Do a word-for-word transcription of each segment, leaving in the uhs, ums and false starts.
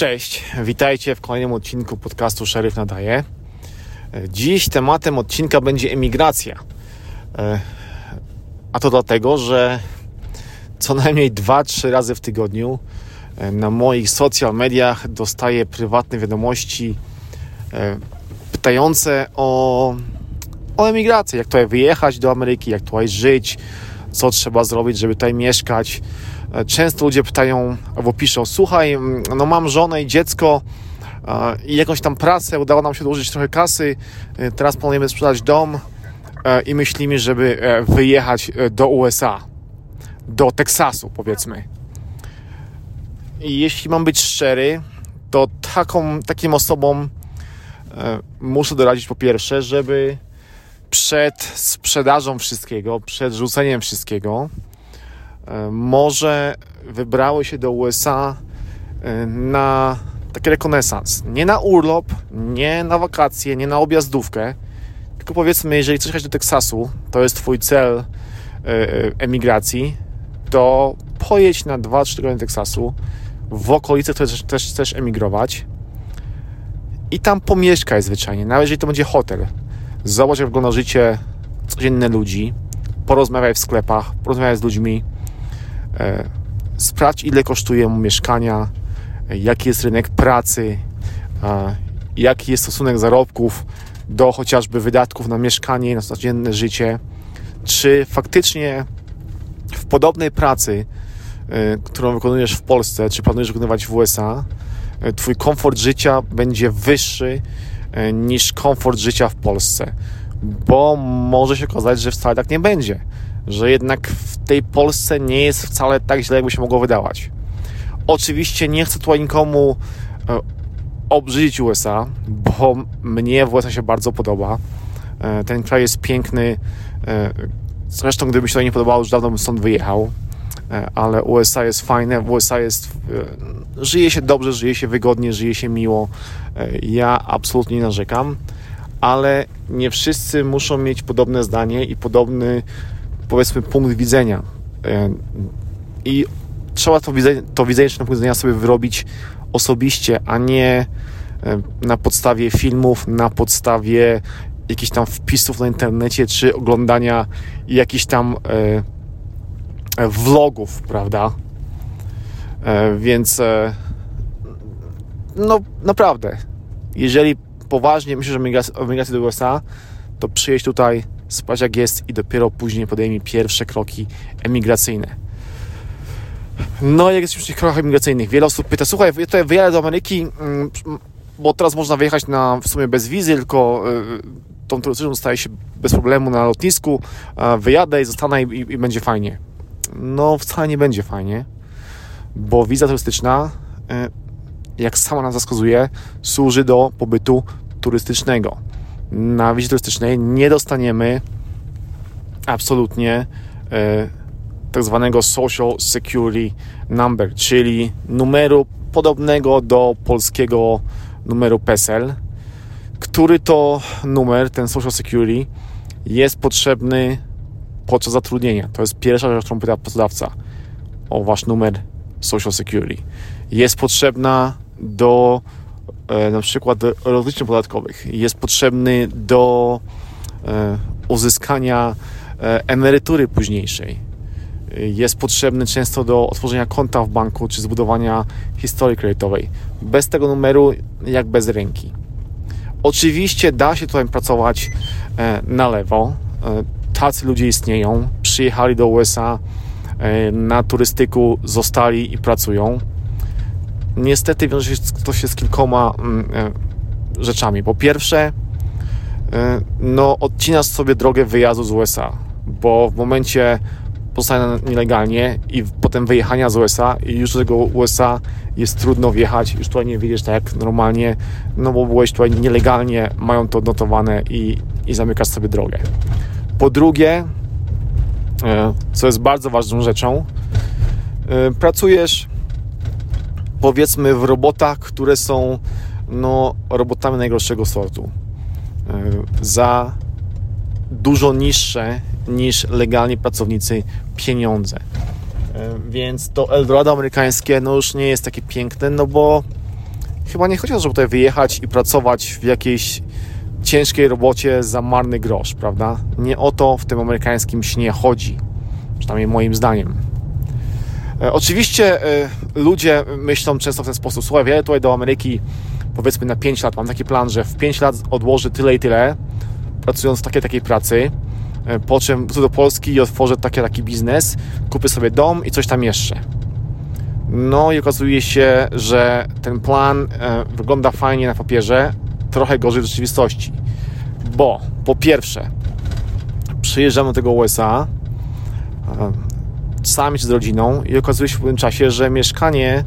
Cześć, witajcie w kolejnym odcinku podcastu Szeryf Nadaje. Dziś tematem odcinka będzie emigracja. A to dlatego, że co najmniej dwa trzy razy w tygodniu na moich social mediach dostaję prywatne wiadomości pytające o, o emigrację. Jak tutaj wyjechać do Ameryki, jak tutaj żyć, co trzeba zrobić, żeby tutaj mieszkać. Często ludzie pytają albo piszą: słuchaj, no mam żonę i dziecko i jakąś tam pracę, udało nam się odłożyć trochę kasy, teraz planujemy sprzedać dom i myślimy, żeby wyjechać do U S A, do Teksasu powiedzmy. I jeśli mam być szczery, to taką, takim osobom muszę doradzić po pierwsze, żeby przed sprzedażą wszystkiego, przed rzuceniem wszystkiego może wybrały się do U S A na taki rekonesans. Nie na urlop, nie na wakacje, nie na objazdówkę, tylko powiedzmy, jeżeli chcesz jechać do Teksasu, to jest twój cel emigracji, to pojedź na dwa trzy tygodnie do Teksasu, w okolicy, w której też chcesz emigrować i tam pomieszkaj zwyczajnie, nawet jeżeli to będzie hotel. Zobacz, jak wygląda życie codzienne ludzi, porozmawiaj w sklepach, porozmawiaj z ludźmi, sprawdź, ile kosztuje mieszkania, jaki jest rynek pracy, jaki jest stosunek zarobków do chociażby wydatków na mieszkanie, na codzienne życie. Czy faktycznie w podobnej pracy, którą wykonujesz w Polsce, czy planujesz wykonywać w U S A, twój komfort życia będzie wyższy niż komfort życia w Polsce, bo może się okazać, że wcale tak nie będzie, że jednak w tej Polsce nie jest wcale tak źle, jakby się mogło wydawać. Oczywiście nie chcę tutaj nikomu obrzydzić U S A, bo mnie w U S A się bardzo podoba. Ten kraj jest piękny, zresztą gdyby się to nie podobało, już dawno bym stąd wyjechał, ale U S A jest fajne, w U S A jest... żyje się dobrze, żyje się wygodnie, żyje się miło. Ja absolutnie nie narzekam, ale nie wszyscy muszą mieć podobne zdanie i podobny, powiedzmy, punkt widzenia. I trzeba to widzenie, to widzenie czy punkt widzenia sobie wyrobić osobiście, a nie na podstawie filmów, na podstawie jakichś tam wpisów na internecie, czy oglądania jakichś tam vlogów, prawda? Więc no naprawdę, jeżeli poważnie myślisz o emigracji do U S A, to przyjedź tutaj, sprawdź, jak jest i dopiero później podejmij pierwsze kroki emigracyjne. No jak jest już w tych krokach emigracyjnych, wiele osób pyta: słuchaj, ja tutaj wyjadę do Ameryki, bo teraz można wyjechać na, w sumie bez wizy, tylko tą turystyczną staje się bez problemu na lotnisku, wyjadę i zostanę i, i będzie fajnie. No wcale nie będzie fajnie, bo wiza turystyczna, jak sama nazwa wskazuje, służy do pobytu turystycznego. Na wizie turystycznej nie dostaniemy absolutnie tak zwanego Social Security Number, czyli numeru podobnego do polskiego numeru PESEL, który to numer, ten Social Security, jest potrzebny podczas zatrudnienia. To jest pierwsza rzecz, którą pyta pracodawca o wasz numer Social Security. Jest potrzebna do e, na przykład rozliczeń podatkowych. Jest potrzebny do e, uzyskania e, emerytury późniejszej. Jest potrzebny często do otworzenia konta w banku czy zbudowania historii kredytowej. Bez tego numeru jak bez ręki. Oczywiście da się tutaj pracować e, na lewo. E, tacy ludzie istnieją. Przyjechali do U S A na turystyku, zostali i pracują. Niestety wiąże się to się z kilkoma rzeczami. Po pierwsze, no odcinasz sobie drogę wyjazdu z U S A, bo w momencie pozostania nielegalnie i potem wyjechania z U S A i już do tego U S A jest trudno wjechać, już tutaj nie wyjdziesz tak jak normalnie, no bo byłeś tutaj nielegalnie, mają to odnotowane i, i zamykasz sobie drogę. Po drugie, co jest bardzo ważną rzeczą, pracujesz powiedzmy w robotach, które są no, robotami najgorszego sortu, za dużo niższe niż legalni pracownicy pieniądze, więc to Eldorado amerykańskie no już nie jest takie piękne, no bo chyba nie chodzi o to, żeby tutaj wyjechać i pracować w jakiejś ciężkiej robocie za marny grosz, prawda? Nie o to w tym amerykańskim śnie chodzi, przynajmniej moim zdaniem. E, oczywiście e, ludzie myślą często w ten sposób: słuchaj, ja tutaj do Ameryki powiedzmy na pięć lat, mam taki plan, że w pięć lat odłożę tyle i tyle, pracując w takiej takiej pracy, e, po czym wrócę do Polski i otworzę taki taki biznes, kupię sobie dom i coś tam jeszcze. No i okazuje się, że ten plan e, wygląda fajnie na papierze, trochę gorzej w rzeczywistości, bo po pierwsze przyjeżdżamy do tego U S A sami czy z rodziną i okazuje się w pewnym czasie, że mieszkanie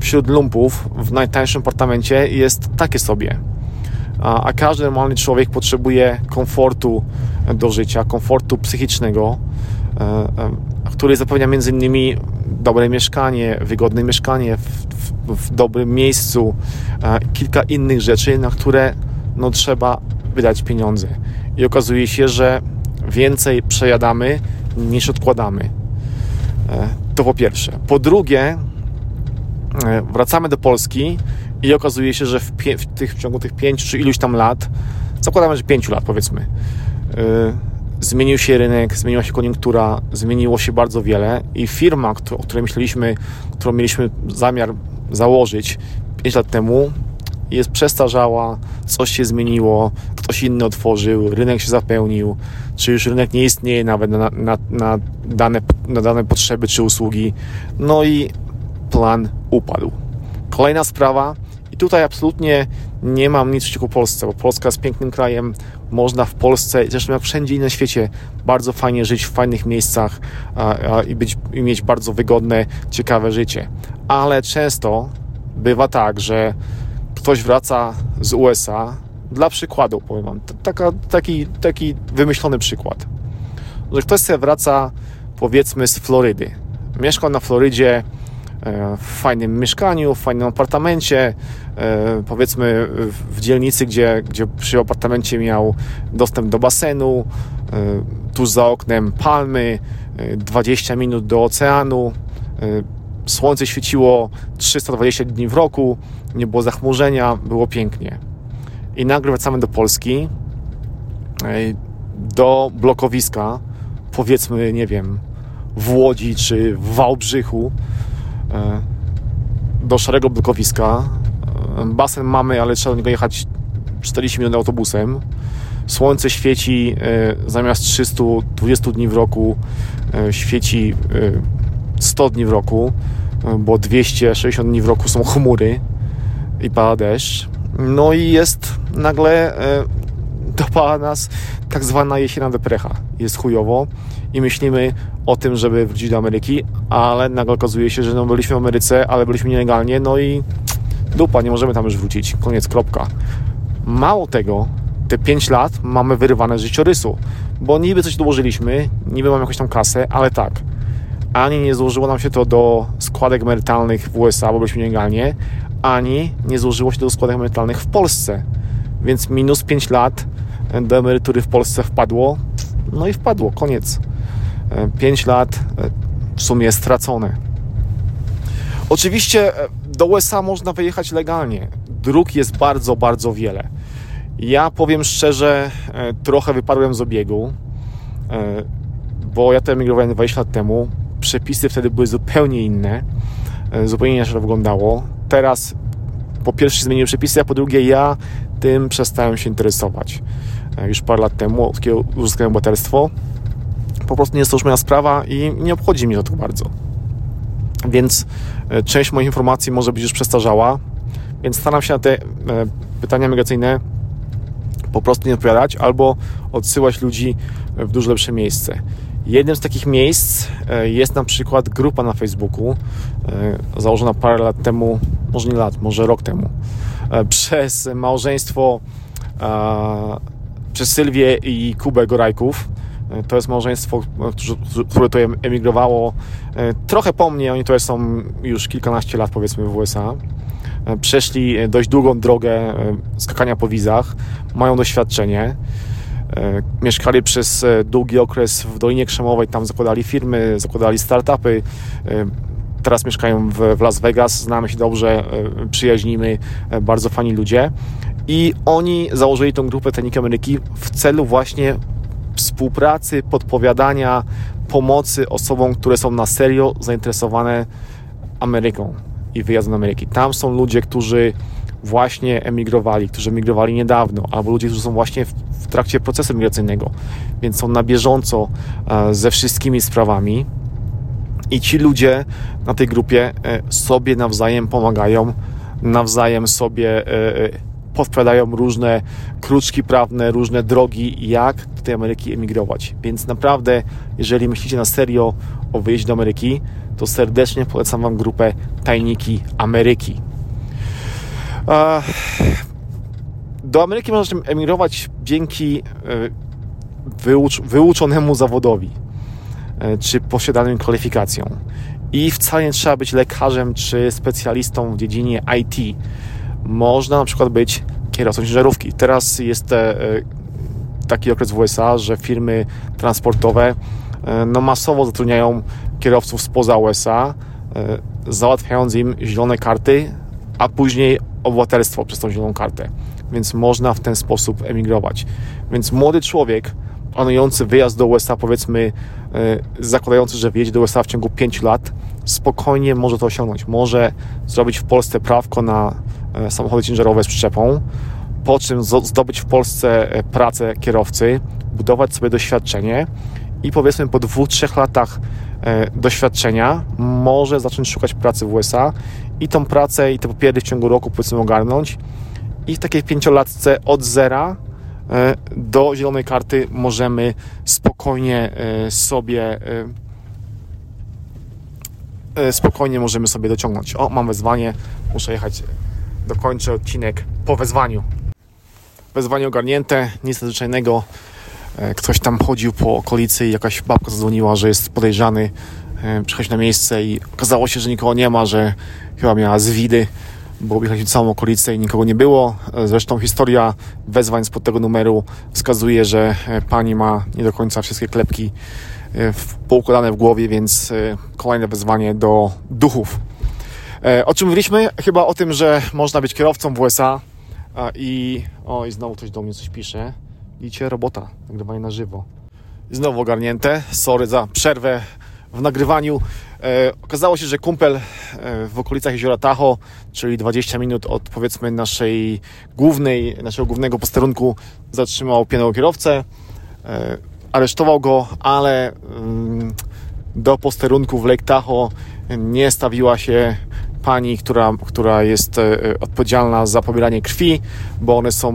wśród lumpów w najtańszym apartamencie jest takie sobie, a, a każdy normalny człowiek potrzebuje komfortu do życia, komfortu psychicznego, który zapewnia między innymi dobre mieszkanie, wygodne mieszkanie w, w, w dobrym miejscu, e, kilka innych rzeczy, na które no, trzeba wydać pieniądze. I okazuje się, że więcej przejadamy niż odkładamy. E, to po pierwsze. Po drugie, e, wracamy do Polski i okazuje się, że w, pie, w, tych, w ciągu tych pięciu czy iluś tam lat, zakładamy, że pięciu lat powiedzmy, e, zmienił się rynek, zmieniła się koniunktura, zmieniło się bardzo wiele i firma, o której myśleliśmy, którą mieliśmy zamiar założyć pięć lat temu, jest przestarzała, coś się zmieniło, ktoś inny otworzył, rynek się zapełnił, czy już rynek nie istnieje nawet na, na, na, dane, na dane potrzeby czy usługi. No i plan upadł. Kolejna sprawa. I tutaj absolutnie nie mam nic przeciwko Polsce, bo Polska jest pięknym krajem, można w Polsce, zresztą jak wszędzie na świecie, bardzo fajnie żyć w fajnych miejscach a, a, i, być, i mieć bardzo wygodne, ciekawe życie. Ale często bywa tak, że ktoś wraca z U S A, dla przykładu powiem wam, taka, taki, taki wymyślony przykład, że ktoś sobie wraca powiedzmy z Florydy, mieszkał na Florydzie w fajnym mieszkaniu, w fajnym apartamencie, powiedzmy w dzielnicy, gdzie, gdzie przy apartamencie miał dostęp do basenu, tuż za oknem palmy, dwadzieścia minut do oceanu, słońce świeciło trzysta dwadzieścia dni w roku, nie było zachmurzenia, było pięknie. I nagle wracamy do Polski, do blokowiska, powiedzmy, nie wiem, w Łodzi czy w Wałbrzychu, do szarego blokowiska. Basen mamy, ale trzeba do niego jechać czterdzieści minut autobusem. Słońce świeci zamiast trzysta dwadzieścia dni w roku, świeci sto dni w roku, bo dwieście sześćdziesiąt dni w roku są chmury i pada deszcz. No i jest nagle dopada nas tak zwana jesienna deprecha. Jest chujowo i myślimy o tym, żeby wrócić do Ameryki, ale nagle okazuje się, że no byliśmy w Ameryce, ale byliśmy nielegalnie, no i dupa, nie możemy tam już wrócić. Koniec, kropka. Mało tego, te pięć lat mamy wyrywane z życiorysu, bo niby coś dołożyliśmy, niby mamy jakąś tam kasę, ale tak, ani nie złożyło nam się to do składek emerytalnych w U S A, bo byliśmy nielegalnie, ani nie złożyło się to do składek emerytalnych w Polsce, więc minus pięć lat do emerytury w Polsce wpadło, no i wpadło, koniec. pięć lat w sumie stracone. Oczywiście do U S A można wyjechać legalnie. Dróg jest bardzo, bardzo wiele. Ja powiem szczerze, trochę wypadłem z obiegu, bo ja to emigrowałem dwadzieścia lat temu. Przepisy wtedy były zupełnie inne. Zupełnie inaczej to wyglądało. Teraz po pierwsze się zmieniły przepisy, a po drugie ja tym przestałem się interesować. Już parę lat temu, kiedy uzyskałem obywatelstwo, po prostu nie jest to już moja sprawa i nie obchodzi mnie to tak bardzo. Więc część moich informacji może być już przestarzała, więc staram się na te pytania migracyjne po prostu nie odpowiadać albo odsyłać ludzi w dużo lepsze miejsce. Jednym z takich miejsc jest na przykład grupa na Facebooku, założona parę lat temu, może nie lat, może rok temu, przez małżeństwo, przez Sylwię i Kubę Gorajków. To jest małżeństwo, które to emigrowało trochę po mnie. Oni to są już kilkanaście lat powiedzmy w U S A. Przeszli dość długą drogę skakania po wizach. Mają doświadczenie. Mieszkali przez długi okres w Dolinie Krzemowej. Tam zakładali firmy, zakładali startupy. teraz mieszkają w Las Vegas, znamy się dobrze, przyjaźnimy, bardzo fani ludzie i oni założyli tą grupę Tajniki Ameryki w celu właśnie współpracy, podpowiadania, pomocy osobom, które są na serio zainteresowane Ameryką i wyjazdem do Ameryki. Tam są ludzie, którzy właśnie emigrowali, którzy emigrowali niedawno, albo ludzie, którzy są właśnie w, w trakcie procesu migracyjnego, więc są na bieżąco e, ze wszystkimi sprawami i ci ludzie na tej grupie e, sobie nawzajem pomagają, nawzajem sobie e, podpowiadają różne kruczki prawne, różne drogi, jak do tej Ameryki emigrować. Więc naprawdę, jeżeli myślicie na serio o wyjeździe do Ameryki, to serdecznie polecam Wam grupę Tajniki Ameryki. Do Ameryki można emigrować dzięki wyucz- wyuczonemu zawodowi czy posiadanym kwalifikacjom. I wcale nie trzeba być lekarzem czy specjalistą w dziedzinie I T. Można na przykład być kierowcą ciężarówki. Teraz jest taki okres w U S A, że firmy transportowe no masowo zatrudniają kierowców spoza U S A, załatwiając im zielone karty, a później obywatelstwo przez tą zieloną kartę, więc można w ten sposób emigrować. Więc młody człowiek planujący wyjazd do U S A, powiedzmy zakładający, że wyjedzie do U S A w ciągu pięciu lat, spokojnie może to osiągnąć. Może zrobić w Polsce prawko na samochody ciężarowe z przyczepą, po czym zdobyć w Polsce pracę kierowcy, budować sobie doświadczenie i powiedzmy po dwóch, trzech latach doświadczenia może zacząć szukać pracy w U S A i tą pracę i te papiery w ciągu roku powiedzmy ogarnąć i w takiej pięciolatce od zera do zielonej karty możemy spokojnie sobie spokojnie możemy sobie dociągnąć. O, mam wezwanie, muszę jechać, dokończę odcinek po wezwaniu. Wezwanie ogarnięte, nic nadzwyczajnego. Ktoś tam chodził po okolicy i jakaś babka zadzwoniła, że jest podejrzany. Przyjechać na miejsce i okazało się, że nikogo nie ma, że chyba miała zwidy, bo objechaliśmy całą okolicę i nikogo nie było. Zresztą historia wezwań spod tego numeru wskazuje, że pani ma nie do końca wszystkie klepki poukładane w głowie, więc kolejne wezwanie do duchów. O czym mówiliśmy? Chyba o tym, że można być kierowcą w U S A i... O, i znowu ktoś do mnie coś pisze. Widzicie, robota, nagrywanie na żywo. I znowu ogarnięte, sorry za przerwę w nagrywaniu. E, okazało się, że kumpel w okolicach jeziora Tahoe, czyli dwadzieścia minut od powiedzmy naszej głównej, naszego głównego posterunku, zatrzymał pijanego kierowcę, e, aresztował go, ale mm, do posterunku w Lake Tahoe nie stawiła się pani, która, która jest e, odpowiedzialna za pobieranie krwi, bo one są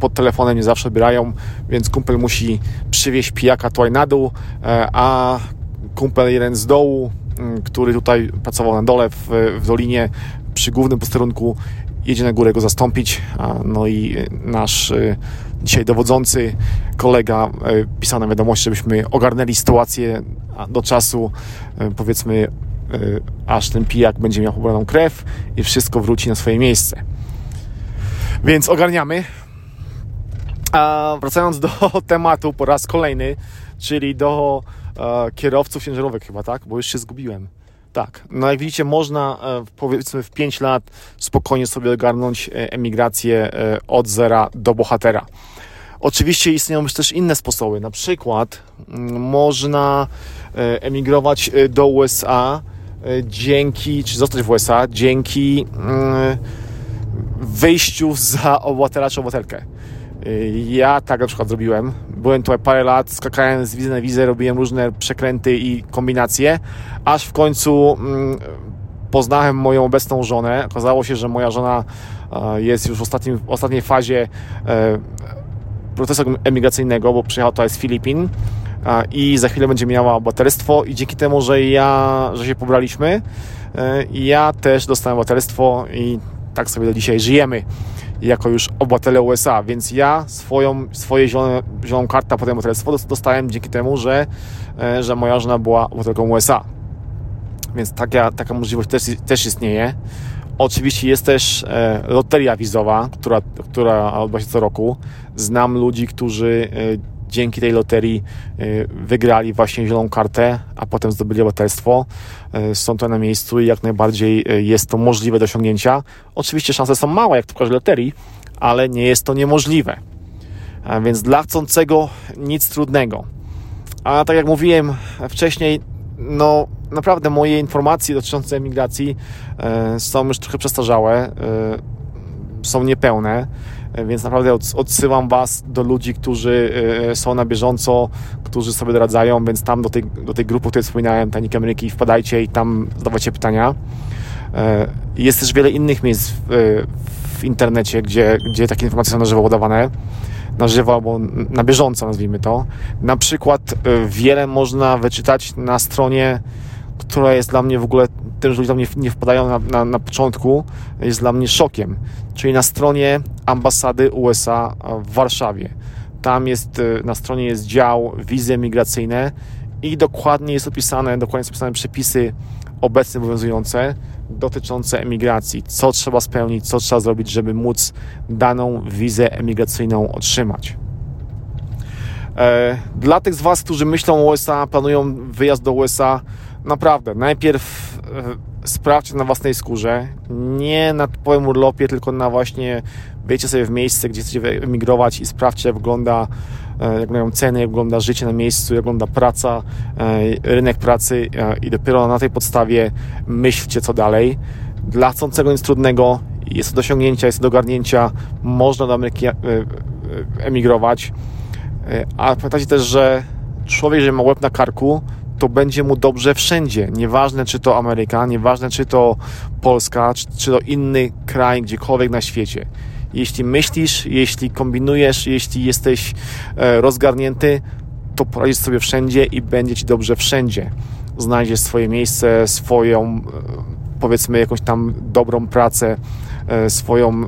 pod telefonem, nie zawsze odbierają, więc kumpel musi przywieźć pijaka tutaj na dół, e, a kumpel jeden z dołu, który tutaj pracował na dole w, w dolinie przy głównym posterunku, jedzie na górę go zastąpić. No i nasz dzisiaj dowodzący kolega pisał nam wiadomość, żebyśmy ogarnęli sytuację do czasu, powiedzmy, aż ten pijak będzie miał pobraną krew i wszystko wróci na swoje miejsce. Więc ogarniamy. A wracając do tematu po raz kolejny, czyli do kierowców ciężarówek chyba, tak? Bo już się zgubiłem. Tak, no jak widzicie, można powiedzmy w pięć lat spokojnie sobie ogarnąć emigrację od zera do bohatera. Oczywiście istnieją już też inne sposoby. Na przykład można emigrować do U S A dzięki, czy zostać w U S A dzięki wyjściu za obywatela czy obywatelkę. Ja tak na przykład zrobiłem. Byłem tutaj parę lat, skakałem z wizy na wizę, robiłem różne przekręty i kombinacje, aż w końcu mm, poznałem moją obecną żonę. Okazało się, że moja żona e, jest już w, ostatnim, w ostatniej fazie e, procesu emigracyjnego, bo przyjechała tutaj z Filipin e, i za chwilę będzie miała obywatelstwo i dzięki temu, że ja, że się pobraliśmy, e, ja też dostałem obywatelstwo i tak sobie do dzisiaj żyjemy jako już obywatele U S A, więc ja swoją, swoje zielone, zieloną kartę potem obywatelstwo dostałem dzięki temu, że, że moja żona była obywatelką U S A. Więc taka, taka możliwość też, też istnieje. Oczywiście jest też loteria wizowa, która, która odbywa się co roku. Znam ludzi, którzy dzięki tej loterii wygrali właśnie zieloną kartę, a potem zdobyli obywatelstwo. Są to na miejscu i jak najbardziej jest to możliwe do osiągnięcia. Oczywiście szanse są małe, jak to w każdej loterii, ale nie jest to niemożliwe. A więc dla chcącego nic trudnego. A tak jak mówiłem wcześniej, no naprawdę moje informacje dotyczące emigracji są już trochę przestarzałe, są niepełne, więc naprawdę odsyłam Was do ludzi, którzy są na bieżąco, którzy sobie doradzają, więc tam do tej, do tej grupy, o której wspominałem, Tajniki Ameryki, wpadajcie i tam zadawajcie pytania. Jest też wiele innych miejsc w, w internecie, gdzie, gdzie takie informacje są na żywo podawane, na żywo albo na bieżąco, nazwijmy to. Na przykład wiele można wyczytać na stronie, która jest dla mnie w ogóle, tym, że ludzie tam nie, nie wpadają na, na, na początku, jest dla mnie szokiem. Czyli na stronie ambasady U S A w Warszawie. Tam jest, na stronie jest dział wizy emigracyjne i dokładnie jest opisane, dokładnie są opisane przepisy obecnie obowiązujące dotyczące emigracji. Co trzeba spełnić, co trzeba zrobić, żeby móc daną wizę emigracyjną otrzymać. Dla tych z Was, którzy myślą o U S A, planują wyjazd do U S A, naprawdę, najpierw sprawdźcie na własnej skórze, nie na twoim urlopie, tylko na właśnie wyjdźcie sobie w miejsce, gdzie chcecie emigrować i sprawdźcie, jak wygląda, jak wyglądają ceny, jak wygląda życie na miejscu, jak wygląda praca, rynek pracy i dopiero na tej podstawie myślcie, co dalej. Dla chcącego nic trudnego, jest to do osiągnięcia, jest to do ogarnięcia, można do Ameryki emigrować, a pamiętajcie też, że człowiek, jeżeli ma łeb na karku, to będzie mu dobrze wszędzie. Nieważne, czy to Ameryka, nieważne, czy to Polska, czy, czy to inny kraj, gdziekolwiek na świecie. Jeśli myślisz, jeśli kombinujesz, jeśli jesteś e, rozgarnięty, to poradzisz sobie wszędzie i będzie ci dobrze wszędzie. Znajdziesz swoje miejsce, swoją, powiedzmy, jakąś tam dobrą pracę, e, swoją e,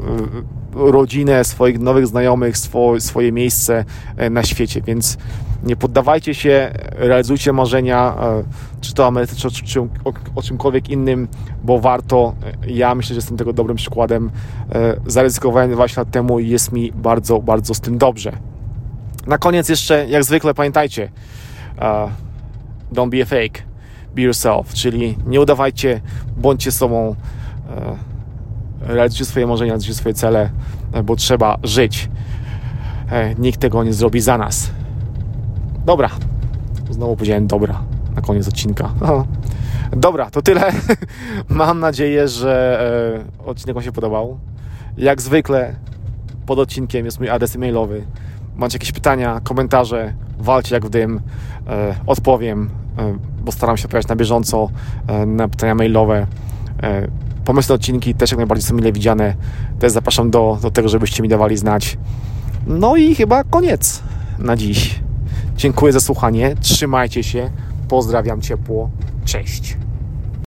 rodzinę, swoich nowych znajomych, swo, swoje miejsce e, na świecie, więc nie poddawajcie się, realizujcie marzenia, czy to amerykańskie, czy, czy o, o czymkolwiek innym, bo warto. Ja myślę, że jestem tego dobrym przykładem. Zaryzykowałem dwadzieścia lat temu i jest mi bardzo, bardzo z tym dobrze. Na koniec jeszcze, jak zwykle, pamiętajcie, don't be a fake, be yourself, czyli nie udawajcie, bądźcie sobą, realizujcie swoje marzenia, realizujcie swoje cele, bo trzeba żyć. Nikt tego nie zrobi za nas. Dobra, znowu powiedziałem dobra na koniec odcinka. No. Dobra, to tyle. Mam nadzieję, że e, odcinek Wam się podobał. Jak zwykle pod odcinkiem jest mój adres e-mailowy. Macie jakieś pytania, komentarze, walcie jak w dym. E, odpowiem, e, bo staram się odpowiadać na bieżąco e, na pytania mailowe. E, pomysły na odcinki też jak najbardziej są mile widziane. Też zapraszam do, do tego, żebyście mi dawali znać. No i chyba koniec na dziś. Dziękuję za słuchanie, trzymajcie się, pozdrawiam ciepło, cześć.